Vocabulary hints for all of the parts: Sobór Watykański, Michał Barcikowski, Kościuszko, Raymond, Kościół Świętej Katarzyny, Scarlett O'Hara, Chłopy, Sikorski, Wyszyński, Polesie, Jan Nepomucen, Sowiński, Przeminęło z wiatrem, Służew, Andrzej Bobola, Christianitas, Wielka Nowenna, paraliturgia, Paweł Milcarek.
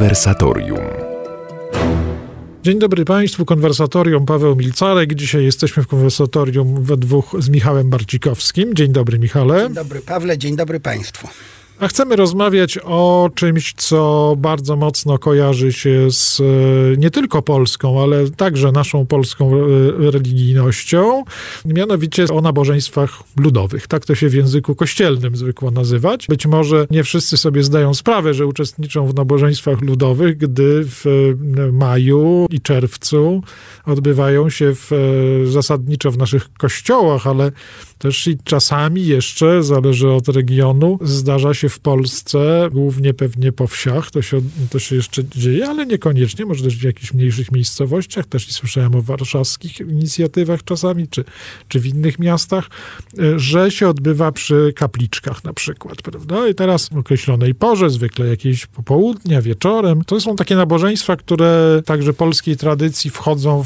Konwersatorium. Dzień dobry Państwu, Konwersatorium, Paweł Milcarek. Dzisiaj jesteśmy w Konwersatorium we dwóch z Michałem Barcikowskim. Dzień dobry, Michale. Dzień dobry, Pawle. Dzień dobry Państwu. A chcemy rozmawiać o czymś, co bardzo mocno kojarzy się z nie tylko polską, ale także naszą polską religijnością, mianowicie o nabożeństwach ludowych. Tak to się w języku kościelnym zwykło nazywać. Być może nie wszyscy sobie zdają sprawę, że uczestniczą w nabożeństwach ludowych, gdy w maju i czerwcu odbywają się zasadniczo w naszych kościołach, ale też i czasami jeszcze, zależy od regionu, zdarza się w Polsce, głównie pewnie po wsiach, to się jeszcze dzieje, ale niekoniecznie, może też w jakichś mniejszych miejscowościach, też i słyszałem o warszawskich inicjatywach czasami, czy w innych miastach, że się odbywa przy kapliczkach na przykład, prawda? I teraz w określonej porze, zwykle jakieś popołudnia, wieczorem, to są takie nabożeństwa, które także polskiej tradycji wchodzą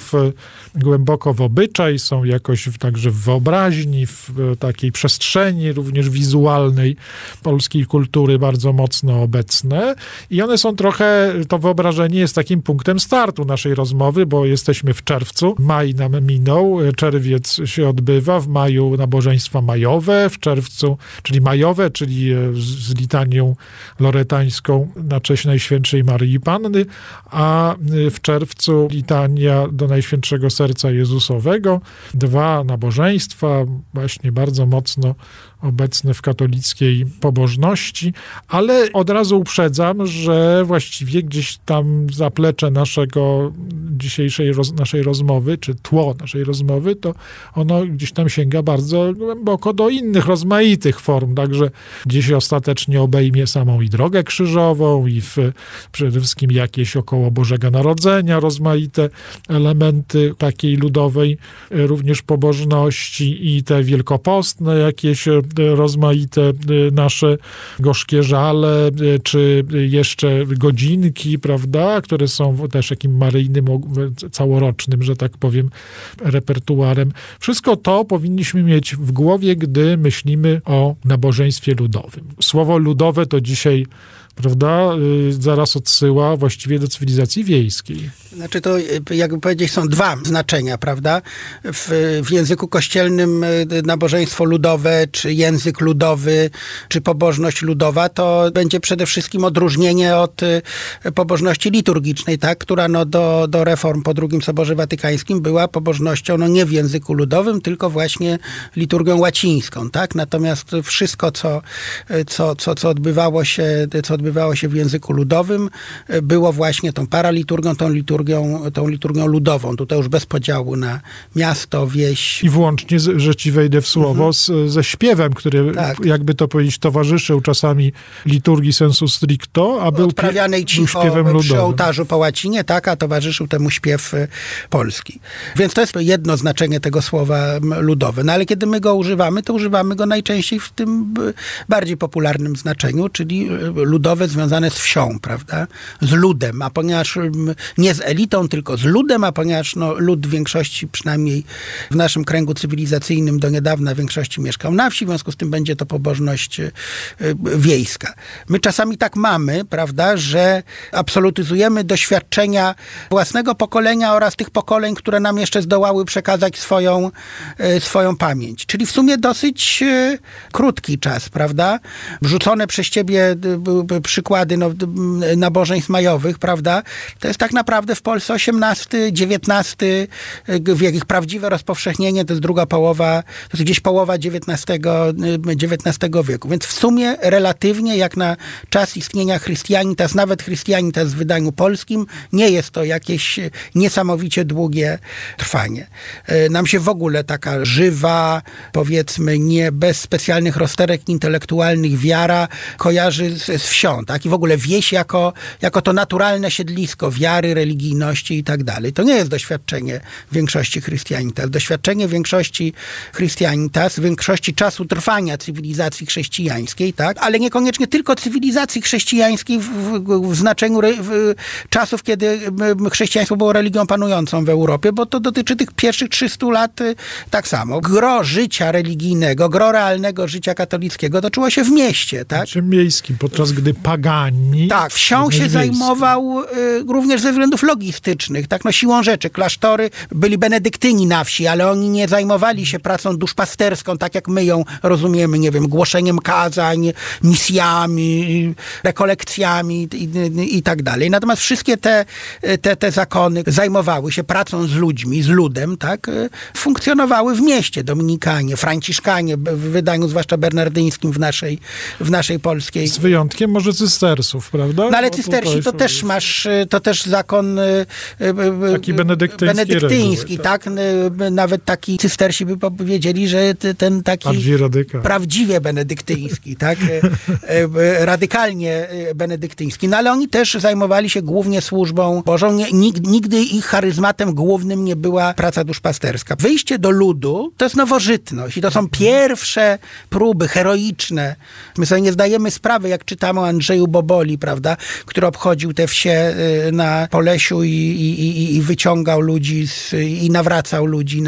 głęboko w obyczaj, są jakoś także w wyobraźni, w takiej przestrzeni również wizualnej polskiej kultury bardzo mocno obecne i one są trochę, to wyobrażenie jest takim punktem startu naszej rozmowy, bo jesteśmy w czerwcu, maj nam minął, czerwiec się odbywa, w maju nabożeństwa majowe, w czerwcu, czyli majowe, czyli z litanią loretańską na cześć Najświętszej Maryi Panny, a w czerwcu litania do Najświętszego Serca Jezusowego, dwa nabożeństwa, właśnie bardzo mocno obecne w katolickiej pobożności, ale od razu uprzedzam, że właściwie gdzieś tam zaplecze naszej rozmowy, czy tło naszej rozmowy, to ono gdzieś tam sięga bardzo głęboko do innych, rozmaitych form, także gdzieś ostatecznie obejmie samą i drogę krzyżową, i przede wszystkim jakieś około Bożego Narodzenia rozmaite elementy takiej ludowej również pobożności i te wielkopostne jakieś rozmaite nasze gorzkie żale, czy jeszcze godzinki, prawda, które są też takim maryjnym, całorocznym, że tak powiem, repertuarem. Wszystko to powinniśmy mieć w głowie, gdy myślimy o nabożeństwie ludowym. Słowo ludowe to dzisiaj, prawda, zaraz odsyła właściwie do cywilizacji wiejskiej. Znaczy to, jakby powiedzieć, są dwa znaczenia, prawda? W języku kościelnym nabożeństwo ludowe, czy język ludowy, czy pobożność ludowa, to będzie przede wszystkim odróżnienie od pobożności liturgicznej, tak? Która do reform po II Soborze Watykańskim była pobożnością nie w języku ludowym, tylko właśnie liturgią łacińską, tak? Natomiast wszystko, co odbywało się w języku ludowym, było właśnie tą paraliturgią, tą liturgią ludową. Tutaj już bez podziału na miasto, wieś. I włącznie, że ci wejdę w słowo, ze śpiewem, który, tak, jakby to powiedzieć, towarzyszył czasami liturgii sensu stricto, a był odprawianej cicho śpiewem ludowym. Przy ołtarzu po łacinie, tak, a towarzyszył temu śpiew polski. Więc to jest jedno znaczenie tego słowa ludowe. No ale kiedy my go używamy, to używamy go najczęściej w tym bardziej popularnym znaczeniu, czyli ludowe związane z wsią, prawda? Z ludem, a ponieważ nie z elitą, tylko z ludem, a ponieważ lud w większości, przynajmniej w naszym kręgu cywilizacyjnym do niedawna w większości mieszkał na wsi, w związku z tym będzie to pobożność wiejska. My czasami tak mamy, prawda, że absolutyzujemy doświadczenia własnego pokolenia oraz tych pokoleń, które nam jeszcze zdołały przekazać swoją pamięć. Czyli w sumie dosyć krótki czas, prawda? Wrzucone przez ciebie przykłady nabożeństw majowych, prawda? To jest tak naprawdę w Polsce XVIII, XIX wiek. Ich prawdziwe rozpowszechnienie to jest gdzieś połowa XIX wieku. Więc w sumie relatywnie, jak na czas istnienia Christianitas, nawet Christianitas w wydaniu polskim, nie jest to jakieś niesamowicie długie trwanie. Nam się w ogóle taka żywa, powiedzmy, nie bez specjalnych rozterek intelektualnych wiara kojarzy z wsią, tak? I w ogóle wieś jako to naturalne siedlisko wiary, religii, religijności i tak dalej. To nie jest doświadczenie większości Christianitas. Doświadczenie większości Christianitas, większości czasu trwania cywilizacji chrześcijańskiej, tak? Ale niekoniecznie tylko cywilizacji chrześcijańskiej w znaczeniu czasów, kiedy chrześcijaństwo było religią panującą w Europie, bo to dotyczy tych pierwszych 300 lat tak samo. Gro życia religijnego, gro realnego życia katolickiego toczyło się w mieście, tak? Znaczy miejskim, podczas gdy pagani... Tak, wsią się zajmował również ze względów logistycznych, tak? No siłą rzeczy, klasztory, byli benedyktyni na wsi, ale oni nie zajmowali się pracą duszpasterską, tak jak my ją rozumiemy, nie wiem, głoszeniem kazań, misjami, rekolekcjami i tak dalej. Natomiast wszystkie te zakony zajmowały się pracą z ludźmi, z ludem, tak? Funkcjonowały w mieście. Dominikanie, franciszkanie, w wydaniu zwłaszcza bernardyńskim w naszej polskiej. Z wyjątkiem może cystersów, prawda? No ale cystersi to też masz, to też zakon taki benedyktyński, tak? Nawet taki cystersi by powiedzieli, że ten taki prawdziwie benedyktyński, tak? Radykalnie benedyktyński. No ale oni też zajmowali się głównie służbą Bożą. Nigdy ich charyzmatem głównym nie była praca duszpasterska. Wyjście do ludu to jest nowożytność i to są pierwsze próby heroiczne. My sobie nie zdajemy sprawy, jak czytamy o Andrzeju Boboli, prawda, który obchodził te wsie na Polesiu i wyciągał ludzi i nawracał ludzi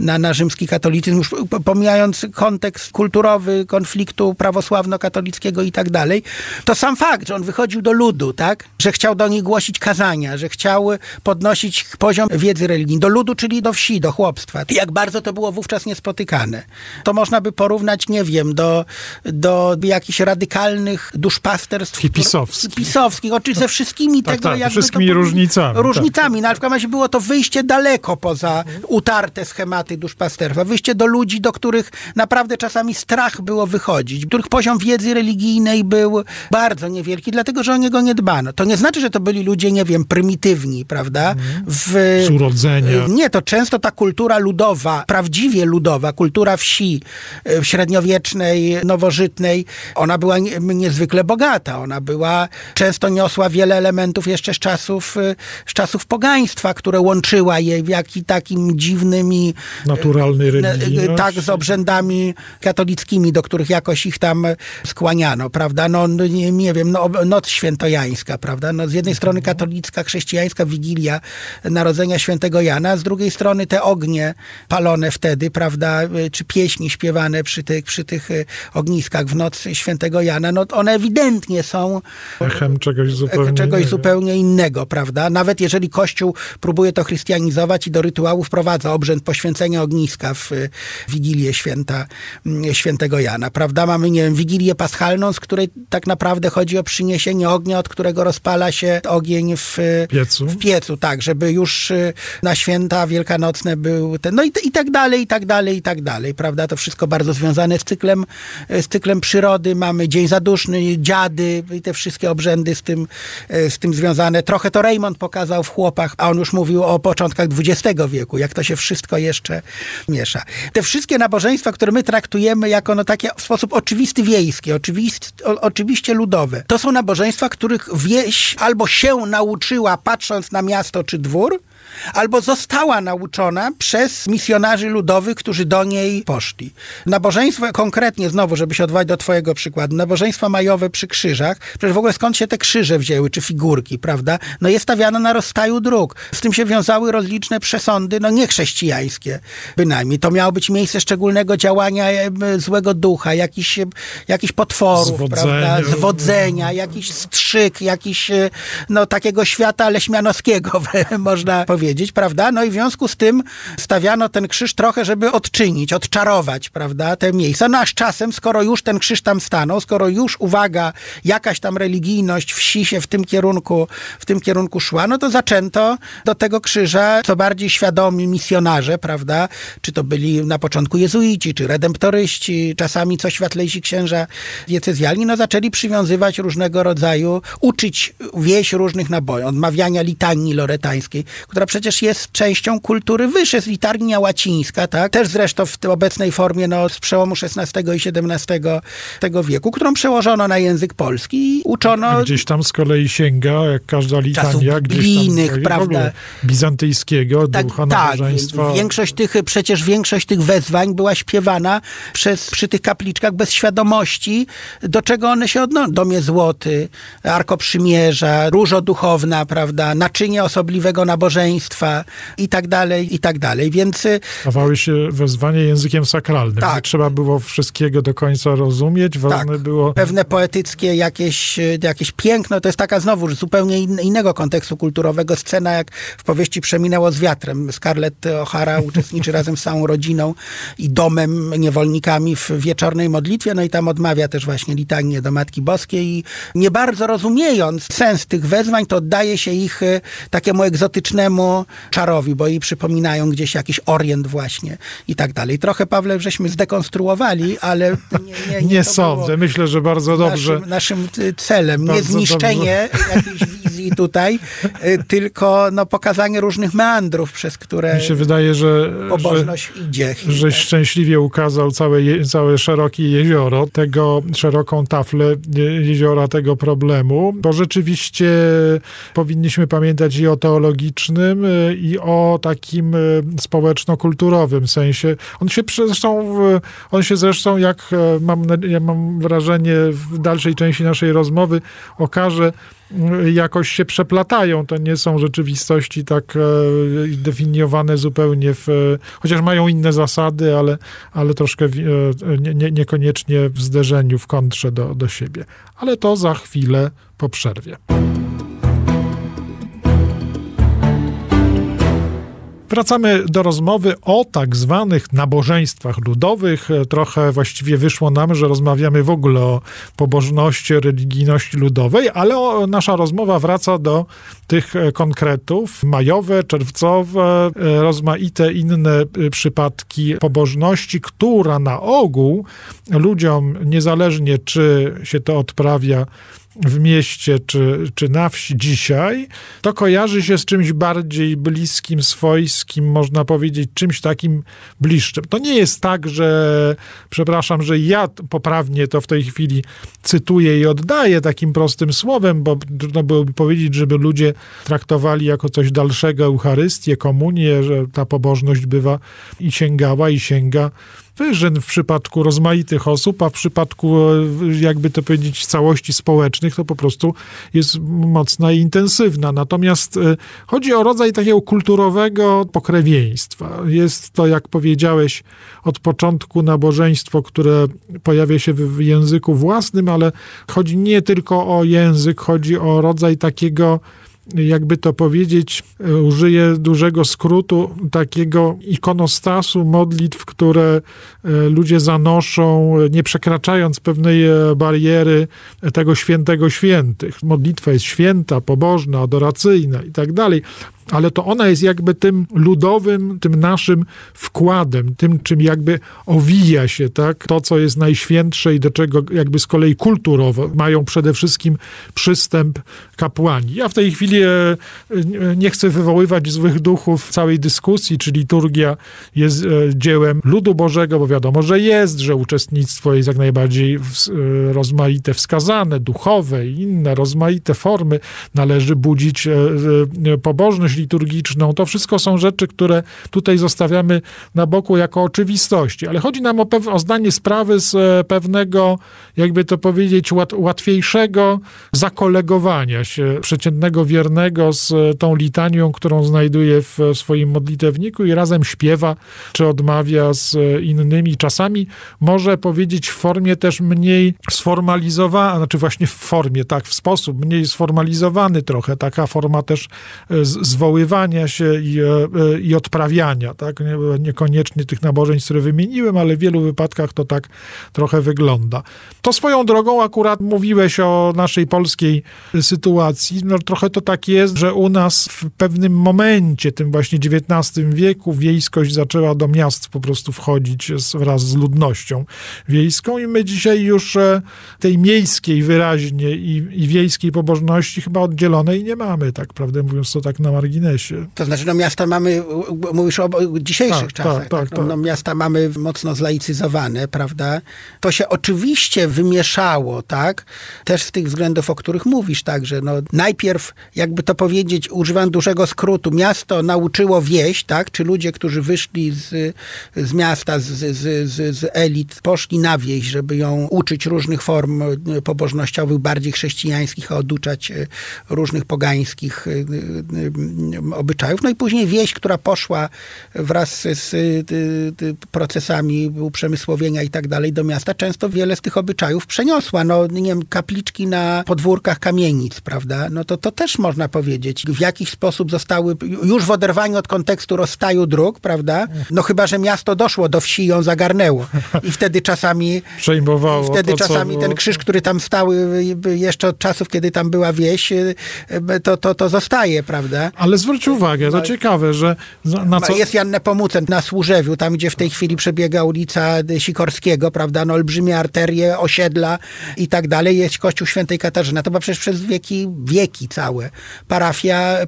na rzymski katolicyzm, już pomijając kontekst kulturowy, konfliktu prawosławno-katolickiego i tak dalej. To sam fakt, że on wychodził do ludu, tak, że chciał do nich głosić kazania, że chciał podnosić poziom wiedzy religijnej. Do ludu, czyli do wsi, do chłopstwa. Jak bardzo to było wówczas niespotykane. To można by porównać, nie wiem, do jakichś radykalnych duszpasterstw. Hipisowskich. Oczywiście ze wszystkimi wszystkimi różnicami. Różnicami. Tak. Na przykład było to wyjście daleko poza utarte schematy duszpasterstwa. Wyjście do ludzi, do których naprawdę czasami strach było wychodzić, których poziom wiedzy religijnej był bardzo niewielki, dlatego, że o niego nie dbano. To nie znaczy, że to byli ludzie, nie wiem, prymitywni, prawda? Z urodzenia. Nie, to często ta kultura ludowa, prawdziwie ludowa, kultura wsi średniowiecznej, nowożytnej, ona była niezwykle bogata. Ona była, często niosła wiele elementów jeszcze z czasów pogaństwa, które łączyła je w jakiś takim dziwnymi... Naturalnej religii. Tak, z obrzędami katolickimi, do których jakoś ich tam skłaniano, prawda? No, nie wiem, no, noc świętojańska, prawda? No, z jednej strony katolicka, chrześcijańska Wigilia Narodzenia Świętego Jana, z drugiej strony te ognie palone wtedy, prawda, czy pieśni śpiewane przy tych ogniskach w noc Świętego Jana, no one ewidentnie są echem czegoś zupełnie innego, prawda? Nawet jeżeli Kościół próbuje to chrystianizować i do rytuału wprowadza obrzęd poświęcenia ogniska w Wigilię Świętego Jana, prawda? Mamy, nie wiem, Wigilię Paschalną, z której tak naprawdę chodzi o przyniesienie ognia, od którego rozpala się ogień w piecu, tak, żeby już na święta wielkanocne był ten, no i tak dalej, prawda? To wszystko bardzo związane z cyklem przyrody. Mamy Dzień Zaduszny, dziady i te wszystkie obrzędy z tym związane. Trochę to Raymond pokazał w Chłopach, a on już mówił o początkach XX wieku, jak to się wszystko jeszcze miesza. Te wszystkie nabożeństwa, które my traktujemy jako no takie w sposób oczywisty wiejskie, oczywiście ludowe, to są nabożeństwa, których wieś albo się nauczyła patrząc na miasto czy dwór, albo została nauczona przez misjonarzy ludowych, którzy do niej poszli. Nabożeństwo konkretnie, znowu, żeby się odwołać do twojego przykładu, nabożeństwa majowe przy krzyżach, przecież w ogóle skąd się te krzyże wzięły, czy figurki, prawda? No je stawiano na rozstaju dróg. Z tym się wiązały rozliczne przesądy, no niechrześcijańskie bynajmniej. To miało być miejsce szczególnego działania złego ducha, jakichś potworów, prawda? Zwodzenia, jakiś strzyk, jakiś, no takiego świata leśmianowskiego, można powiedzieć, prawda? No i w związku z tym stawiano ten krzyż trochę, żeby odczynić, odczarować, prawda, te miejsca. No aż czasem, skoro już ten krzyż tam stanął, skoro już, uwaga, jakaś tam religijność wsi się w tym kierunku szła, no to zaczęto do tego krzyża co bardziej świadomi misjonarze, prawda, czy to byli na początku jezuici, czy redemptoryści, czasami co światlejsi księża diecezjalni, no zaczęli przywiązywać różnego rodzaju, uczyć wieś różnych nabojów, odmawiania litanii loretańskiej, która która przecież jest częścią kultury wyższej, jest liturgia łacińska, tak? Też zresztą w tej obecnej formie no, z przełomu XVI i XVII tego wieku, którą przełożono na język polski i uczono... A gdzieś tam z kolei sięga, jak każda litania, gdzieś tam z prawda? Bizantyjskiego, tak, ducha nabożeństwa. Tak, przecież większość tych wezwań była śpiewana przy tych kapliczkach bez świadomości, do czego one się odnoszą. Domie Złoty, Arko Przymierza, Różo Duchowna, prawda? Naczynie osobliwego nabożeństwa i tak dalej, i tak dalej, więc... Stawały się wezwanie językiem sakralnym. Tak. Trzeba było wszystkiego do końca rozumieć, ważne było... Pewne poetyckie jakieś piękno, to jest taka znowu zupełnie innego kontekstu kulturowego scena, jak w powieści Przeminęło z wiatrem. Scarlett O'Hara uczestniczy razem z całą rodziną i domem, niewolnikami w wieczornej modlitwie, no i tam odmawia też właśnie litanię do Matki Boskiej i nie bardzo rozumiejąc sens tych wezwań, to oddaje się ich takiemu egzotycznemu czarowi, bo jej przypominają gdzieś jakiś orient właśnie i tak dalej. Trochę, Pawle, żeśmy zdekonstruowali, ale nie sądzę. Myślę, że bardzo dobrze. Naszym celem. Bardzo nie zniszczenie dobrze. Jakiejś wizji tutaj, tylko no, pokazanie różnych meandrów, przez które mi się wydaje, że pobożność idzie. Że szczęśliwie ukazał całe szerokie jezioro, tego szeroką taflę jeziora tego problemu, bo rzeczywiście powinniśmy pamiętać i o teologicznym, i o takim społeczno-kulturowym sensie. On się zresztą, jak mam wrażenie, w dalszej części naszej rozmowy okaże, jakoś się przeplatają. To nie są rzeczywistości tak definiowane zupełnie, chociaż mają inne zasady, ale troszkę niekoniecznie w zderzeniu, w kontrze do siebie. Ale to za chwilę po przerwie. Wracamy do rozmowy o tak zwanych nabożeństwach ludowych. Trochę właściwie wyszło nam, że rozmawiamy w ogóle o pobożności, religijności ludowej, ale nasza rozmowa wraca do tych konkretów. Majowe, czerwcowe, rozmaite inne przypadki pobożności, która na ogół ludziom, niezależnie czy się to odprawia w mieście czy na wsi dzisiaj, to kojarzy się z czymś bardziej bliskim, swojskim, można powiedzieć, czymś takim bliższym. To nie jest tak, że ja poprawnie to w tej chwili cytuję i oddaję takim prostym słowem, bo trudno byłoby powiedzieć, żeby ludzie traktowali jako coś dalszego Eucharystię, komunię, że ta pobożność bywa i sięgała i sięga wyżyn w przypadku rozmaitych osób, a w przypadku, jakby to powiedzieć, całości społecznych, to po prostu jest mocna i intensywna. Natomiast chodzi o rodzaj takiego kulturowego pokrewieństwa. Jest to, jak powiedziałeś, od początku nabożeństwo, które pojawia się w języku własnym, ale chodzi nie tylko o język, chodzi o rodzaj takiego, jakby to powiedzieć, użyję dużego skrótu, takiego ikonostasu modlitw, które ludzie zanoszą, nie przekraczając pewnej bariery tego świętego świętych. Modlitwa jest święta, pobożna, adoracyjna i tak dalej. Ale to ona jest jakby tym ludowym, tym naszym wkładem, tym, czym jakby owija się, tak? To, co jest najświętsze i do czego jakby z kolei kulturowo mają przede wszystkim przystęp kapłani. Ja w tej chwili nie chcę wywoływać złych duchów w całej dyskusji, czy liturgia jest dziełem ludu Bożego, bo wiadomo, że jest, że uczestnictwo jest jak najbardziej rozmaite wskazane, duchowe i inne rozmaite formy. Należy budzić pobożność liturgiczną. To wszystko są rzeczy, które tutaj zostawiamy na boku jako oczywistości. Ale chodzi nam o zdanie sprawy z pewnego, jakby to powiedzieć, łatwiejszego zakolegowania się przeciętnego wiernego z tą litanią, którą znajduje w swoim modlitewniku i razem śpiewa, czy odmawia z innymi. Czasami może powiedzieć w formie też mniej sformalizowana, znaczy właśnie w formie, tak, w sposób mniej sformalizowany trochę. Taka forma też zwoływania się i odprawiania, tak? Niekoniecznie tych nabożeństw, które wymieniłem, ale w wielu wypadkach to tak trochę wygląda. To swoją drogą akurat mówiłeś o naszej polskiej sytuacji. No, trochę to tak jest, że u nas w pewnym momencie, tym właśnie XIX wieku, wiejskość zaczęła do miast po prostu wchodzić wraz z ludnością wiejską i my dzisiaj już tej miejskiej wyraźnie i wiejskiej pobożności chyba oddzielonej nie mamy, tak prawdę mówiąc, to tak na marginesie. Przeginesie. To znaczy, no miasta mamy, mówisz o dzisiejszych czasach. Tak. No, miasta mamy mocno zlaicyzowane, prawda? To się oczywiście wymieszało, tak? Też z tych względów, o których mówisz, także no najpierw, jakby to powiedzieć, używam dużego skrótu, miasto nauczyło wieś, tak? Czy ludzie, którzy wyszli z miasta, z elit, poszli na wieś, żeby ją uczyć różnych form pobożnościowych, bardziej chrześcijańskich, a oduczać różnych pogańskich obyczajów. No i później wieś, która poszła wraz z procesami uprzemysłowienia i tak dalej do miasta, często wiele z tych obyczajów przeniosła. No, nie wiem, kapliczki na podwórkach kamienic, prawda? No to też można powiedzieć, w jakiś sposób zostały, już w oderwaniu od kontekstu rozstaju dróg, prawda? No chyba, że miasto doszło do wsi i ją zagarnęło. I wtedy czasami przejmowało. Wtedy czasami ten krzyż, który tam stały jeszcze od czasów, kiedy tam była wieś, to zostaje, prawda? Ale zwróć uwagę, to ciekawe, że... Na co... Jest Jan Nepomucen na Służewiu, tam gdzie w tej chwili przebiega ulica Sikorskiego, prawda? No, olbrzymie arterie, osiedla i tak dalej. Jest Kościół Świętej Katarzyny. To była przecież przez wieki całe.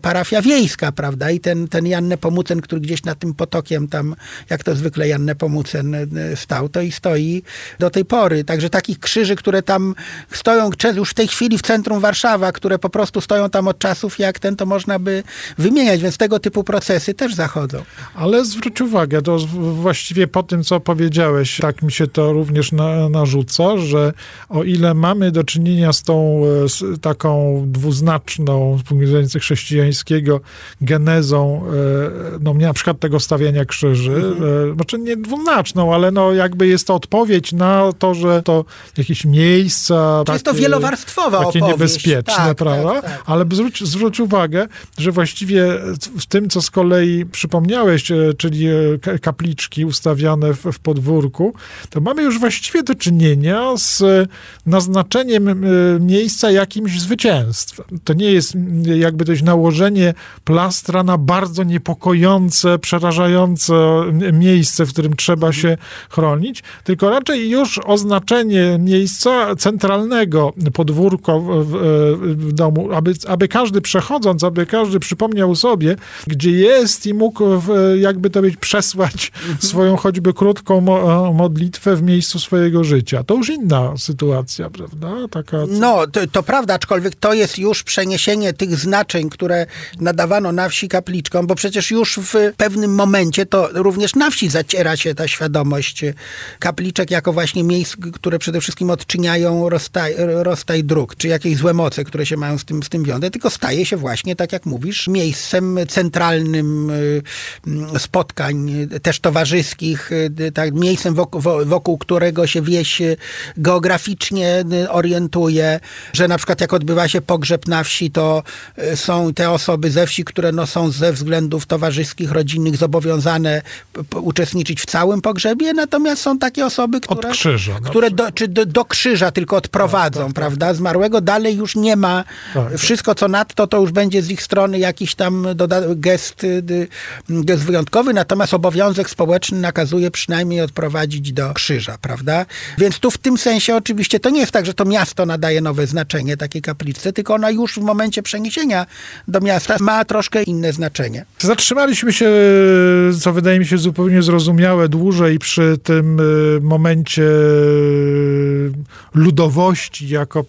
Parafia wiejska, prawda? I ten Jan Nepomucen, który gdzieś nad tym potokiem tam, jak to zwykle Jan Nepomucen stał, to i stoi do tej pory. Także takich krzyży, które tam stoją już w tej chwili w centrum Warszawa, które po prostu stoją tam od czasów jak ten, to można by wymieniać, więc tego typu procesy też zachodzą. Ale zwróć uwagę, to właściwie po tym, co powiedziałeś, tak mi się to również narzuca, że o ile mamy do czynienia z tą taką dwuznaczną, z punktu widzenia chrześcijańskiego, genezą, no na przykład tego stawiania krzyży, znaczy nie dwuznaczną, ale no jakby jest to odpowiedź na to, że to jakieś miejsca... To jest to wielowarstwowa opowieść. Takie niebezpieczne, prawda? Tak. Ale zwróć uwagę, że właściwie w tym, co z kolei przypomniałeś, czyli kapliczki ustawiane w podwórku, to mamy już właściwie do czynienia z naznaczeniem miejsca jakimś zwycięstwem. To nie jest jakby dość nałożenie plastra na bardzo niepokojące, przerażające miejsce, w którym trzeba się chronić, tylko raczej już oznaczenie miejsca centralnego podwórko w domu, aby każdy przechodząc, aby każdy przypomniał sobie, gdzie jest i mógł jakby to być przesłać swoją choćby krótką modlitwę w miejscu swojego życia. To już inna sytuacja, prawda? Taka... No, to prawda, aczkolwiek to jest już przeniesienie tych znaczeń, które nadawano na wsi kapliczkom, bo przecież już w pewnym momencie to również na wsi zaciera się ta świadomość kapliczek jako właśnie miejsc, które przede wszystkim odczyniają rozstaj dróg, czy jakieś złe moce, które się mają z tym wiązać, tylko staje się właśnie, tak jak mówisz, miejscem centralnym spotkań też towarzyskich, tak, miejscem wokół którego się wieś geograficznie orientuje, że na przykład jak odbywa się pogrzeb na wsi, to są te osoby ze wsi, które no, są ze względów towarzyskich, rodzinnych zobowiązane uczestniczyć w całym pogrzebie, natomiast są takie osoby, które, od krzyża, które do krzyża tylko odprowadzą, prawda? Zmarłego dalej już nie ma. Tak, wszystko co nadto, to już będzie z ich strony jakiś tam gest wyjątkowy, natomiast obowiązek społeczny nakazuje przynajmniej odprowadzić do krzyża, prawda? Więc tu w tym sensie oczywiście to nie jest tak, że to miasto nadaje nowe znaczenie takiej kapliczce, tylko ona już w momencie przeniesienia do miasta ma troszkę inne znaczenie. Zatrzymaliśmy się, co wydaje mi się zupełnie zrozumiałe, dłużej przy tym momencie ludowości jako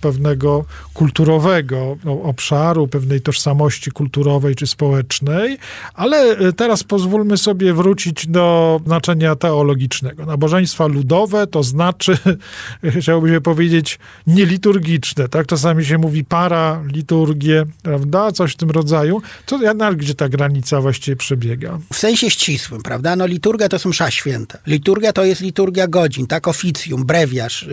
pewnego kulturowego obszaru, pewnej tożsamości kulturowej czy społecznej, ale teraz pozwólmy sobie wrócić do znaczenia teologicznego. Nabożeństwa ludowe to znaczy, chciałoby się powiedzieć, nieliturgiczne, tak? Czasami się mówi paraliturgie, prawda? Coś w tym rodzaju. To jednak gdzie ta granica właściwie przebiega? W sensie ścisłym, prawda? No liturgia to są msza święta. Liturgia to jest liturgia godzin, tak? Oficjum, brewiarz,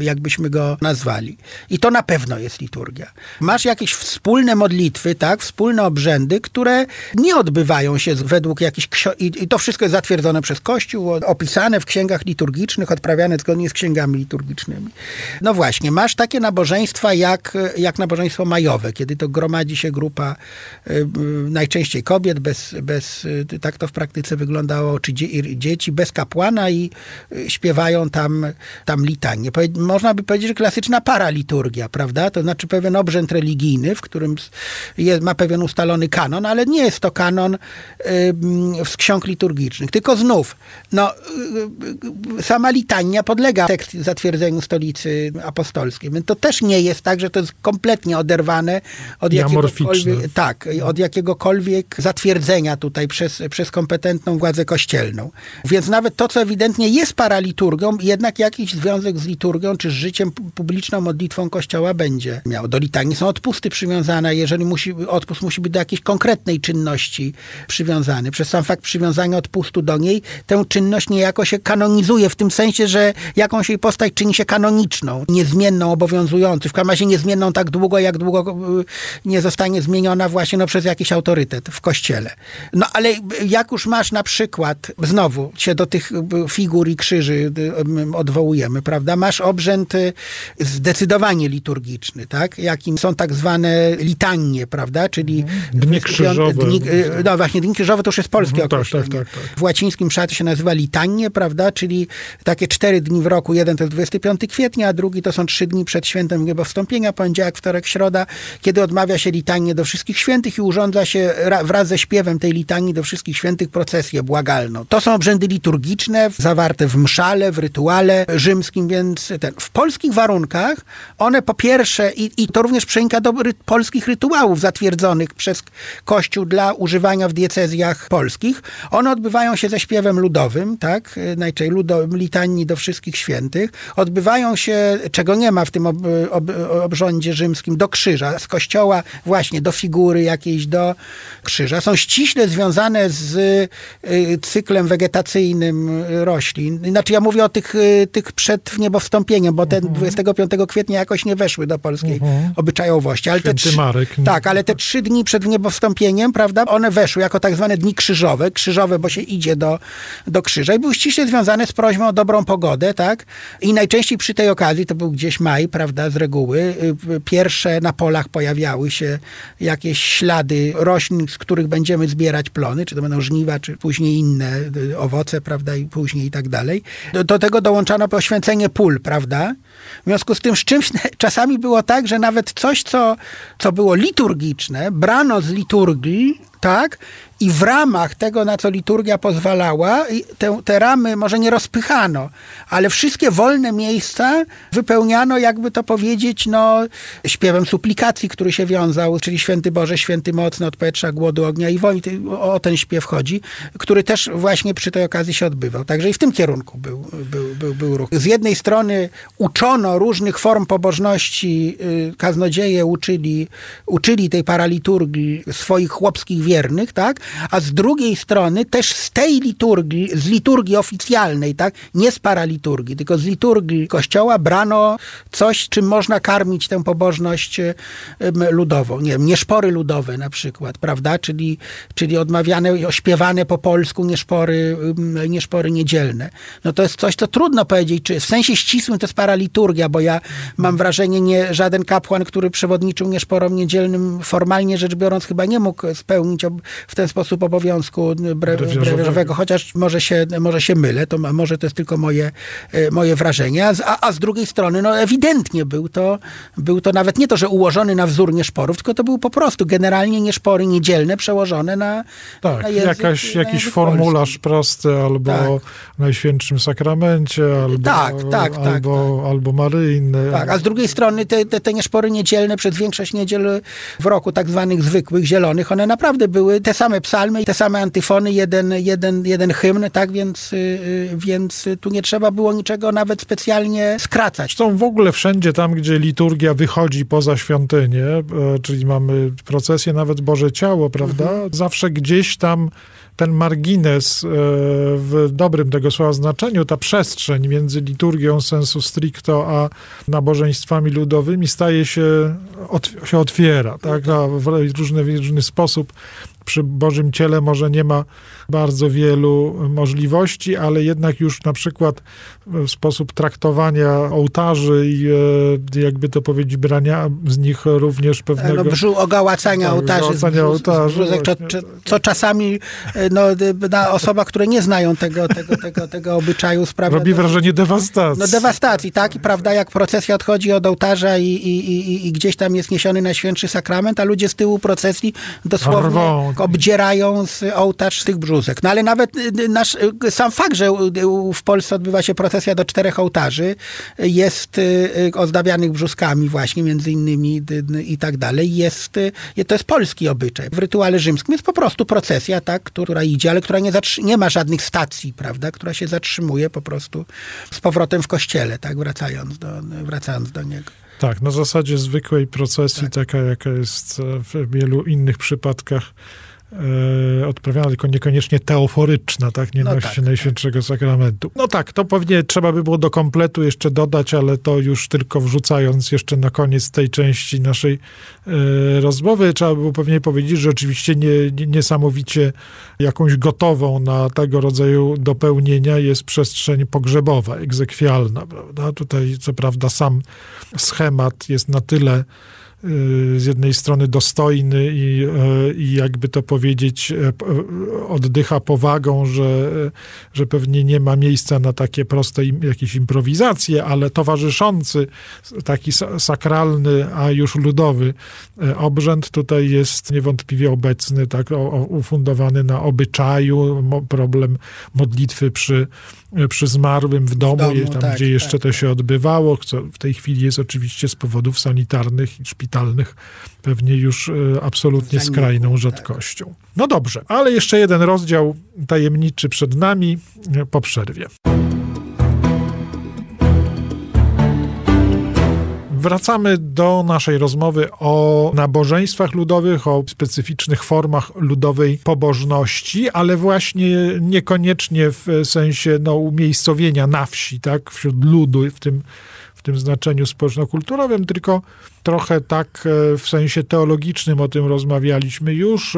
jakbyśmy go nazwali. I to na pewno jest liturgia. Masz jakieś wspólne modlitwy, tak? Wspólne obrzędy, które nie odbywają się według jakichś... I to wszystko jest zatwierdzone przez Kościół, opisane w księgach liturgicznych, odprawiane zgodnie z księgami liturgicznymi. No właśnie, masz takie nabożeństwa jak nabożeństwo majowe, kiedy to gromadzi się grupa najczęściej kobiet, tak to w praktyce wyglądało, czy dzieci, bez kapłana i śpiewają tam litanie. Można by powiedzieć, że klasyczna paraliturgia, prawda? To znaczy pewien obrzęd religijny, w którym ma pewien ustalony kanon, ale nie jest to kanon z ksiąg liturgicznych. Tylko znów, sama litania podlega zatwierdzeniu Stolicy Apostolskiej. Więc to też nie jest tak, że to jest kompletnie oderwane od jakiegokolwiek, zatwierdzenia tutaj przez kompetentną władzę kościelną. Więc nawet to, co ewidentnie jest paraliturgią, jednak jakiś związek z liturgią czy z życiem publiczną, modlitwą Kościoła będzie miał. Do litanii są odpusty przywiązane, jeżeli odpust musi być do jakiejś konkretnej czynności przywiązany. Przez sam fakt przywiązania odpustu do niej, tę czynność niejako się kanonizuje, w tym sensie, że jakąś jej postać czyni się kanoniczną, niezmienną, obowiązującą. W każdym razie niezmienną tak długo, jak długo nie zostanie zmieniona właśnie przez jakiś autorytet w Kościele. Ale jak już masz na przykład, znowu się do tych figur i krzyży odwołujemy, prawda? Masz obrzęd zdecydowanie liturgiczny, tak? Jakim są tak zwane litanie, prawda? Czyli dni krzyżowe. Dni krzyżowe to już jest polskie określenie. Tak. W łacińskim szacie się nazywa litanie, prawda? Czyli takie 4 dni w roku. Jeden to jest 25 kwietnia, a drugi to są 3 dni przed świętem Niebowstąpienia, poniedziałek, wtorek, środa, kiedy odmawia się litanie do wszystkich świętych i urządza się wraz ze śpiewem tej litanii do wszystkich świętych procesję błagalną. To są obrzędy liturgiczne zawarte w mszale, w rytuale rzymskim, więc w polskich warunkach one po pierwsze, i to również przenika do polskich rytuałów zatwierdzonych przez Kościół dla używania w diecezjach polskich, one odbywają się ze śpiewem ludowym, tak, najczęściej litanii do wszystkich świętych, odbywają się, czego nie ma w tym obrządzie rzymskim, do krzyża, z kościoła właśnie do figury jakiejś, do krzyża. Są ściśle związane z cyklem wegetacyjnym roślin. Znaczy ja mówię o tych przed niebowstąpieniem, bo te 25 kwietnia jakoś nie weszły do polskiej obyczajowości. Ale te 3 dni przed niebowstąpieniem, prawda, one weszły jako tak zwane dni krzyżowe. Krzyżowe, bo się idzie do krzyża. I były ściśle związane z prośbą o dobrą pogodę, tak? I najczęściej przy tej okazji, to był gdzieś maj, prawda, z reguły, pierwsze na polach pojawiały się jakieś ślady roślin, z których będziemy zbierać plony, czy to będą żniwa, czy później inne owoce, prawda, i później i tak dalej. Do tego dołączano poświęcenie pól, prawda? W związku z tym z czymś czasami było tak, że nawet coś, co było liturgiczne, brano z liturgii, tak? I w ramach tego, na co liturgia pozwalała, te ramy może nie rozpychano, ale wszystkie wolne miejsca wypełniano, jakby to powiedzieć, śpiewem suplikacji, który się wiązał, czyli Święty Boże, Święty Mocny, od powietrza, głodu, ognia i wojny. O ten śpiew chodzi, który też właśnie przy tej okazji się odbywał. Także i w tym kierunku był ruch. Z jednej strony uczono różnych form pobożności, kaznodzieje uczyli tej paraliturgii swoich chłopskich wiernych, tak? A z drugiej strony też z tej liturgii, z liturgii oficjalnej, tak, nie z paraliturgii, tylko z liturgii Kościoła brano coś, czym można karmić tę pobożność ludową. Nie wiem, nieszpory ludowe na przykład, prawda? Czyli odmawiane, śpiewane po polsku nieszpory niedzielne. To jest coś, co trudno powiedzieć, czy w sensie ścisłym to jest paraliturgia, bo ja mam wrażenie, żaden kapłan, który przewodniczył nieszporom niedzielnym, formalnie rzecz biorąc, chyba nie mógł spełnić w ten sposób obowiązku brewiarzowego, chociaż może się mylę, to może to jest tylko moje wrażenie, a z drugiej strony ewidentnie był to nawet nie to, że ułożony na wzór nieszporów, tylko to był po prostu generalnie nieszpory niedzielne przełożone na język, jakiś formularz prosty, albo w Najświętszym Sakramencie, albo maryjny. Tak, a z drugiej strony te nieszpory niedzielne przez większość niedziel w roku, tak zwanych zwykłych, zielonych, one naprawdę były te same psalmy i te same antyfony, jeden hymn, tak, więc tu nie trzeba było niczego nawet specjalnie skracać. Są w ogóle wszędzie tam, gdzie liturgia wychodzi poza świątynię, czyli mamy procesję, nawet Boże Ciało, prawda? Zawsze gdzieś tam ten margines w dobrym tego słowa znaczeniu, ta przestrzeń między liturgią sensu stricto a nabożeństwami ludowymi staje się otwiera, tak? W różny sposób przy Bożym Ciele może nie ma bardzo wielu możliwości, ale jednak już na przykład sposób traktowania ołtarzy i jakby to powiedzieć brania z nich również pewnego... No, ogałacania ołtarzy. Co czasami na osobach, które nie znają tego obyczaju sprawia... Robi wrażenie dewastacji. No dewastacji, tak? I prawda, jak procesja odchodzi od ołtarza i gdzieś tam jest niesiony Najświętszy Sakrament, a ludzie z tyłu procesji dosłownie obdzierają z ołtarz z tych brzusek. No ale nawet sam fakt, że w Polsce odbywa się procesja do 4 ołtarzy, jest ozdabianych brzuskami właśnie, między innymi i tak dalej, to jest polski obyczaj. W rytuale rzymskim jest po prostu procesja, tak, która idzie, ale która nie ma żadnych stacji, prawda, która się zatrzymuje po prostu z powrotem w kościele, tak, wracając do niego. Tak, na zasadzie zwykłej procesji, tak. Taka jaka jest w wielu innych przypadkach odprawiana, tylko niekoniecznie teoforyczna, tak, nie nosi Najświętszego Sakramentu. No tak, to pewnie trzeba by było do kompletu jeszcze dodać, ale to już tylko wrzucając jeszcze na koniec tej części naszej rozmowy, trzeba by było pewnie powiedzieć, że oczywiście niesamowicie jakąś gotową na tego rodzaju dopełnienia jest przestrzeń pogrzebowa, egzekwialna, prawda? Tutaj co prawda sam schemat jest na tyle z jednej strony dostojny i jakby to powiedzieć oddycha powagą, że pewnie nie ma miejsca na takie proste jakieś improwizacje, ale towarzyszący taki sakralny, a już ludowy obrzęd tutaj jest niewątpliwie obecny, tak, ufundowany na obyczaju, problem modlitwy przy zmarłym w domu, tam tak, gdzie jeszcze to się odbywało, co w tej chwili jest oczywiście z powodów sanitarnych i szpitalnych pewnie już absolutnie skrajną rzadkością. No dobrze, ale jeszcze jeden rozdział tajemniczy przed nami po przerwie. Wracamy do naszej rozmowy o nabożeństwach ludowych, o specyficznych formach ludowej pobożności, ale właśnie niekoniecznie w sensie umiejscowienia na wsi, tak, wśród ludu w tym znaczeniu społeczno-kulturowym, tylko trochę tak w sensie teologicznym o tym rozmawialiśmy już.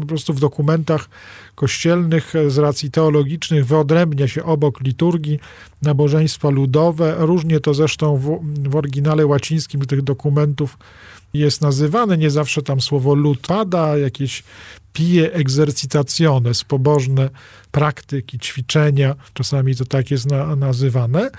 Po prostu w dokumentach kościelnych z racji teologicznych wyodrębnia się obok liturgii nabożeństwa ludowe. Różnie to zresztą w oryginale łacińskim tych dokumentów jest nazywane. Nie zawsze tam słowo lud pada, jakieś pie exercitatione, pobożne praktyki, ćwiczenia. Czasami to tak jest nazywane.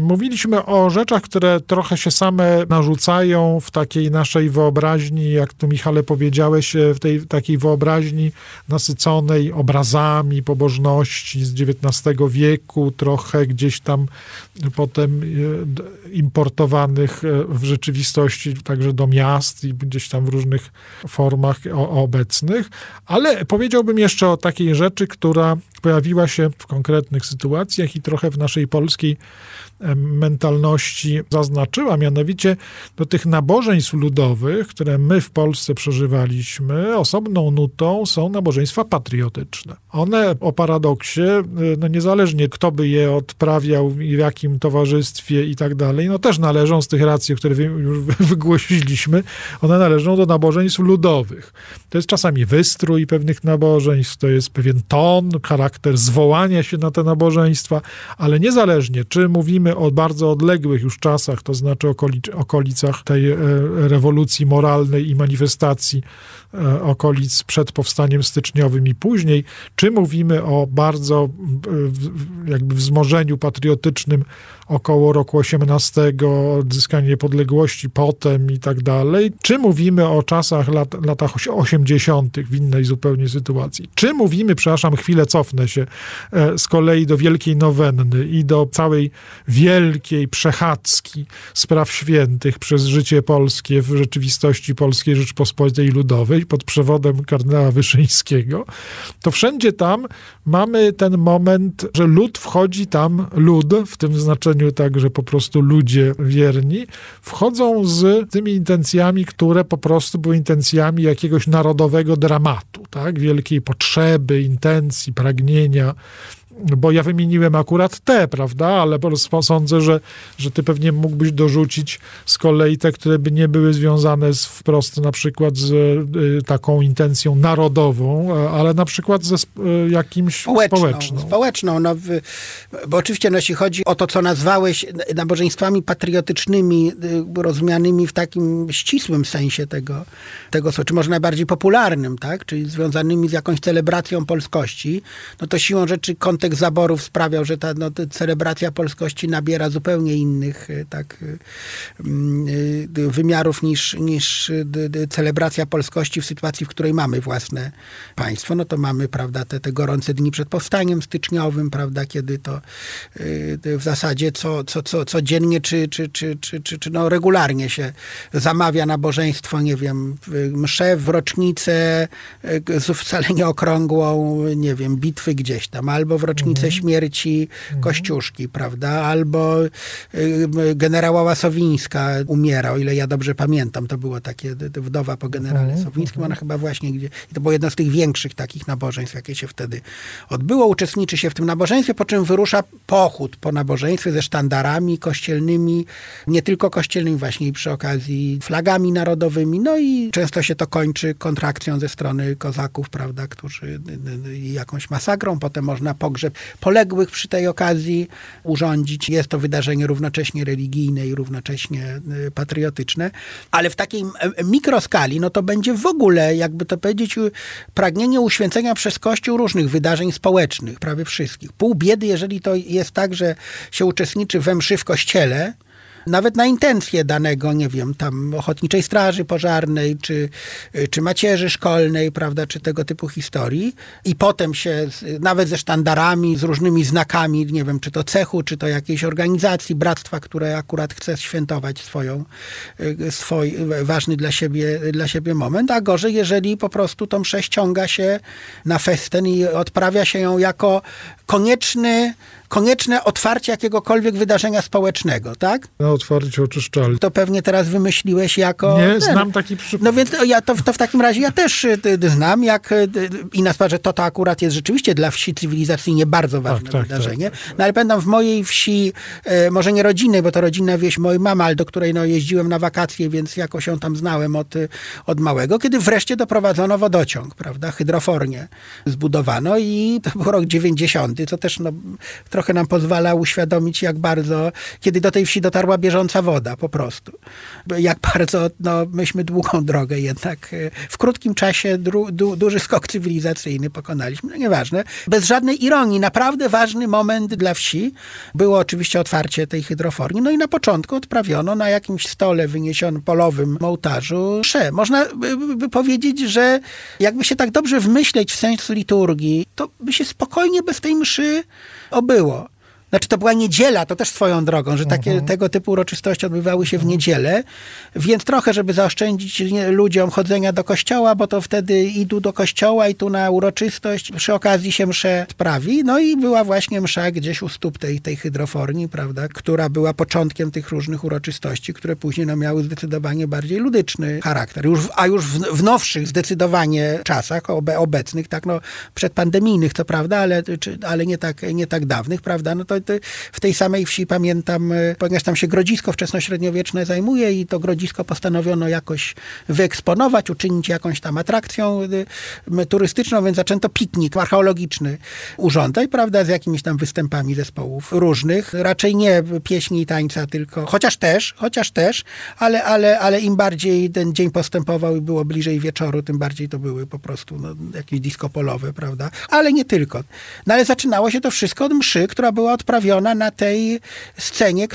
Mówiliśmy o rzeczach, które trochę się same narzucają w takiej naszej wyobraźni, jak tu Michale powiedziałeś, w tej takiej wyobraźni nasyconej obrazami pobożności z XIX wieku, trochę gdzieś tam potem importowanych w rzeczywistości także do miast i gdzieś tam w różnych formach obecnych. Ale powiedziałbym jeszcze o takiej rzeczy, która pojawiła się w konkretnych sytuacjach i trochę w naszej polskiej mentalności zaznaczyła, mianowicie do tych nabożeństw ludowych, które my w Polsce przeżywaliśmy, osobną nutą są nabożeństwa patriotyczne. One o paradoksie, niezależnie kto by je odprawiał, w jakim towarzystwie i tak dalej, też należą z tych racji, które już wygłosiliśmy, one należą do nabożeństw ludowych. To jest czasami wystrój pewnych nabożeństw, to jest pewien ton, charakter zwołania się na te nabożeństwa, ale niezależnie, czy mówimy o bardzo odległych już czasach, to znaczy okolicach tej rewolucji moralnej i manifestacji okolic przed powstaniem styczniowym i później, czy mówimy o bardzo jakby wzmożeniu patriotycznym około roku 18, odzyskanie niepodległości potem i tak dalej, czy mówimy o czasach latach 80. w innej zupełnie sytuacji, czy mówimy, chwilę cofnę się, z kolei do Wielkiej Nowenny i do całej wielkiej przechadzki spraw świętych przez życie polskie w rzeczywistości Polskiej Rzeczpospolitej Ludowej pod przewodem kardynała Wyszyńskiego, to wszędzie tam mamy ten moment, że lud wchodzi tam, lud, w tym znaczeniu także po prostu ludzie wierni, wchodzą z tymi intencjami, które po prostu były intencjami jakiegoś narodowego dramatu, tak? Wielkiej potrzeby, intencji, pragnienia bo ja wymieniłem akurat te, prawda, ale sądzę, że ty pewnie mógłbyś dorzucić z kolei te, które by nie były związane wprost na przykład z taką intencją narodową, ale na przykład ze jakimś społeczną. No, bo oczywiście no, jeśli chodzi o to, co nazwałeś nabożeństwami patriotycznymi, rozumianymi w takim ścisłym sensie tego czy może najbardziej popularnym, tak, czyli związanymi z jakąś celebracją polskości, no to siłą rzeczy kontekst zaborów sprawiał, że ta celebracja polskości nabiera zupełnie innych wymiarów niż celebracja polskości w sytuacji, w której mamy własne państwo. No to mamy, prawda, te gorące dni przed powstaniem styczniowym, prawda, kiedy to w zasadzie codziennie czy no regularnie się zamawia nabożeństwo, nie wiem, mszę w rocznicę z wcale nieokrągłą, nie wiem, bitwy gdzieś tam, albo w rocznicę śmierci Kościuszki, prawda, albo generała Sowińska umiera, o ile ja dobrze pamiętam, to było takie wdowa po generale Sowińskim, ona chyba właśnie gdzie, to było jedno z tych większych takich nabożeństw, jakie się wtedy odbyło, uczestniczy się w tym nabożeństwie, po czym wyrusza pochód po nabożeństwie ze sztandarami kościelnymi, nie tylko kościelnymi, właśnie i przy okazji flagami narodowymi, no i często się to kończy kontrakcją ze strony kozaków, prawda, którzy jakąś masakrą, potem można pogrzeb poległych przy tej okazji urządzić. Jest to wydarzenie równocześnie religijne i równocześnie patriotyczne, ale w takiej mikroskali, no to będzie w ogóle, jakby to powiedzieć, pragnienie uświęcenia przez Kościół różnych wydarzeń społecznych, prawie wszystkich. Pół biedy, jeżeli to jest tak, że się uczestniczy we mszy w kościele, nawet na intencje danego, nie wiem, tam ochotniczej straży pożarnej, czy macierzy szkolnej, prawda, czy tego typu historii. I potem się nawet ze sztandarami, z różnymi znakami, nie wiem, czy to cechu, czy to jakiejś organizacji, bractwa, które akurat chce świętować swój ważny dla siebie moment. A gorzej, jeżeli po prostu tą mszę ściąga się na festyn i odprawia się ją jako konieczne otwarcie jakiegokolwiek wydarzenia społecznego, tak? Na otwarcie oczyszczalni. To pewnie teraz wymyśliłeś jako... Nie, znam taki przypadek. No więc to w takim razie ja też znam, i na sprawę, że to akurat jest rzeczywiście dla wsi cywilizacyjnie bardzo ważne wydarzenie. Tak. No ale pamiętam w mojej wsi, może nie rodzinnej, bo to rodzinna wieś mojej mamy, ale do której no, jeździłem na wakacje, więc jakoś ją tam znałem od małego, kiedy wreszcie doprowadzono wodociąg, prawda, hydrofornie zbudowano i to był rok 90, co też no, trochę nam pozwala uświadomić, jak bardzo, kiedy do tej wsi dotarła bieżąca woda po prostu. Jak bardzo, no, myśmy długą drogę jednak w krótkim czasie duży skok cywilizacyjny pokonaliśmy. No nieważne. Bez żadnej ironii. Naprawdę ważny moment dla wsi było oczywiście otwarcie tej hydroforni. No i na początku odprawiono na jakimś stole wyniesionym polowym ołtarzu mszę. Można by powiedzieć, że jakby się tak dobrze wmyśleć w sens liturgii, to by się spokojnie bez tej mszy obyło. Znaczy to była niedziela, to też swoją drogą, że takie tego typu uroczystości odbywały się w niedzielę, więc trochę, żeby zaoszczędzić ludziom chodzenia do kościoła, bo to wtedy idą do kościoła i tu na uroczystość, przy okazji się mszę odprawi, no i była właśnie msza gdzieś u stóp tej hydroforni, prawda, która była początkiem tych różnych uroczystości, które później no, miały zdecydowanie bardziej ludyczny charakter. Już w nowszych zdecydowanie czasach, obecnych, tak no, przedpandemijnych, to prawda, ale nie tak dawnych, prawda, no to w tej samej wsi pamiętam, ponieważ tam się grodzisko wczesnośredniowieczne zajmuje i to grodzisko postanowiono jakoś wyeksponować, uczynić jakąś tam atrakcją turystyczną, więc zaczęto piknik archeologiczny urządzać, prawda, z jakimiś tam występami zespołów różnych. Raczej nie pieśni i tańca, tylko chociaż też, ale im bardziej ten dzień postępował i było bliżej wieczoru, tym bardziej to były po prostu no, jakieś disco polowe, prawda, ale nie tylko. No ale zaczynało się to wszystko od mszy, która była odprawiona na tej scenie,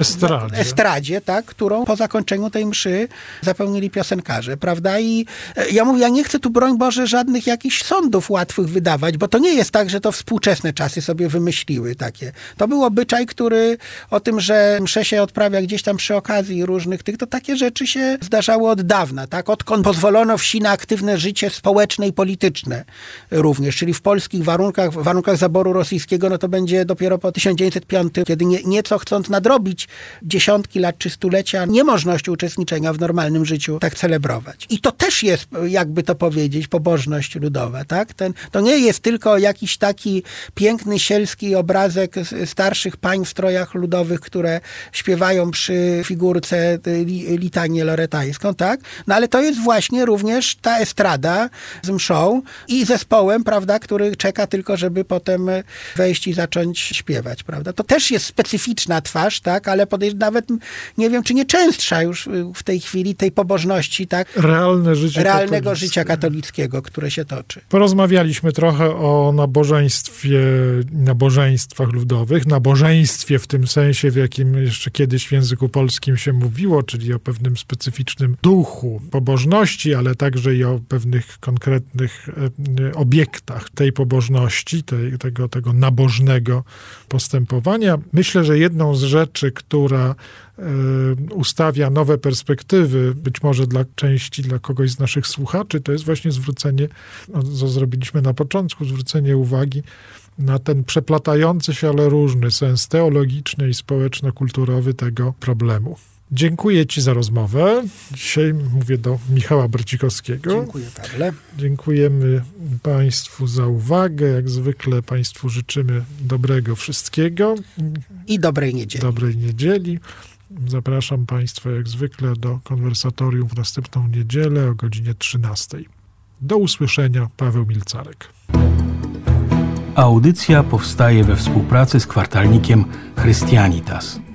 estradzie, tak, którą po zakończeniu tej mszy zapełnili piosenkarze, prawda? I ja mówię, ja nie chcę tu, broń Boże, żadnych jakichś sądów łatwych wydawać, bo to nie jest tak, że to współczesne czasy sobie wymyśliły takie. To był obyczaj, który o tym, że mszę się odprawia gdzieś tam przy okazji różnych tych, to takie rzeczy się zdarzały od dawna, tak? Odkąd pozwolono wsi na aktywne życie społeczne i polityczne również, czyli w polskich warunkach zaboru rosyjskiego, no to będzie dopiero po 1900 V, kiedy nieco chcąc nadrobić dziesiątki lat czy stulecia niemożności uczestniczenia w normalnym życiu, tak celebrować. I to też jest, jakby to powiedzieć, pobożność ludowa, tak? To nie jest tylko jakiś taki piękny, sielski obrazek starszych pań w strojach ludowych, które śpiewają przy figurce litanię loretańską, tak? No ale to jest właśnie również ta estrada z mszą i zespołem, prawda, który czeka tylko, żeby potem wejść i zacząć śpiewać, prawda? To też jest specyficzna twarz, tak? Ale nawet nie wiem, czy nie częstsza już w tej chwili tej pobożności, tak? Realnego życia katolickiego, które się toczy. Porozmawialiśmy trochę o nabożeństwach ludowych, nabożeństwie w tym sensie, w jakim jeszcze kiedyś w języku polskim się mówiło, czyli o pewnym specyficznym duchu pobożności, ale także i o pewnych konkretnych obiektach tej pobożności, tego nabożnego postępowania. Myślę, że jedną z rzeczy, która ustawia nowe perspektywy, być może dla kogoś z naszych słuchaczy, to jest właśnie zwrócenie, co zrobiliśmy na początku, zwrócenie uwagi na ten przeplatający się, ale różny sens teologiczny i społeczno-kulturowy tego problemu. Dziękuję ci za rozmowę. Dzisiaj mówię do Michała Barcikowskiego. Dziękuję, Pawle. Dziękujemy państwu za uwagę. Jak zwykle państwu życzymy dobrego wszystkiego. I dobrej niedzieli. Zapraszam państwa jak zwykle do konwersatorium w następną niedzielę o godzinie 13. Do usłyszenia. Paweł Milcarek. Audycja powstaje we współpracy z kwartalnikiem Christianitas.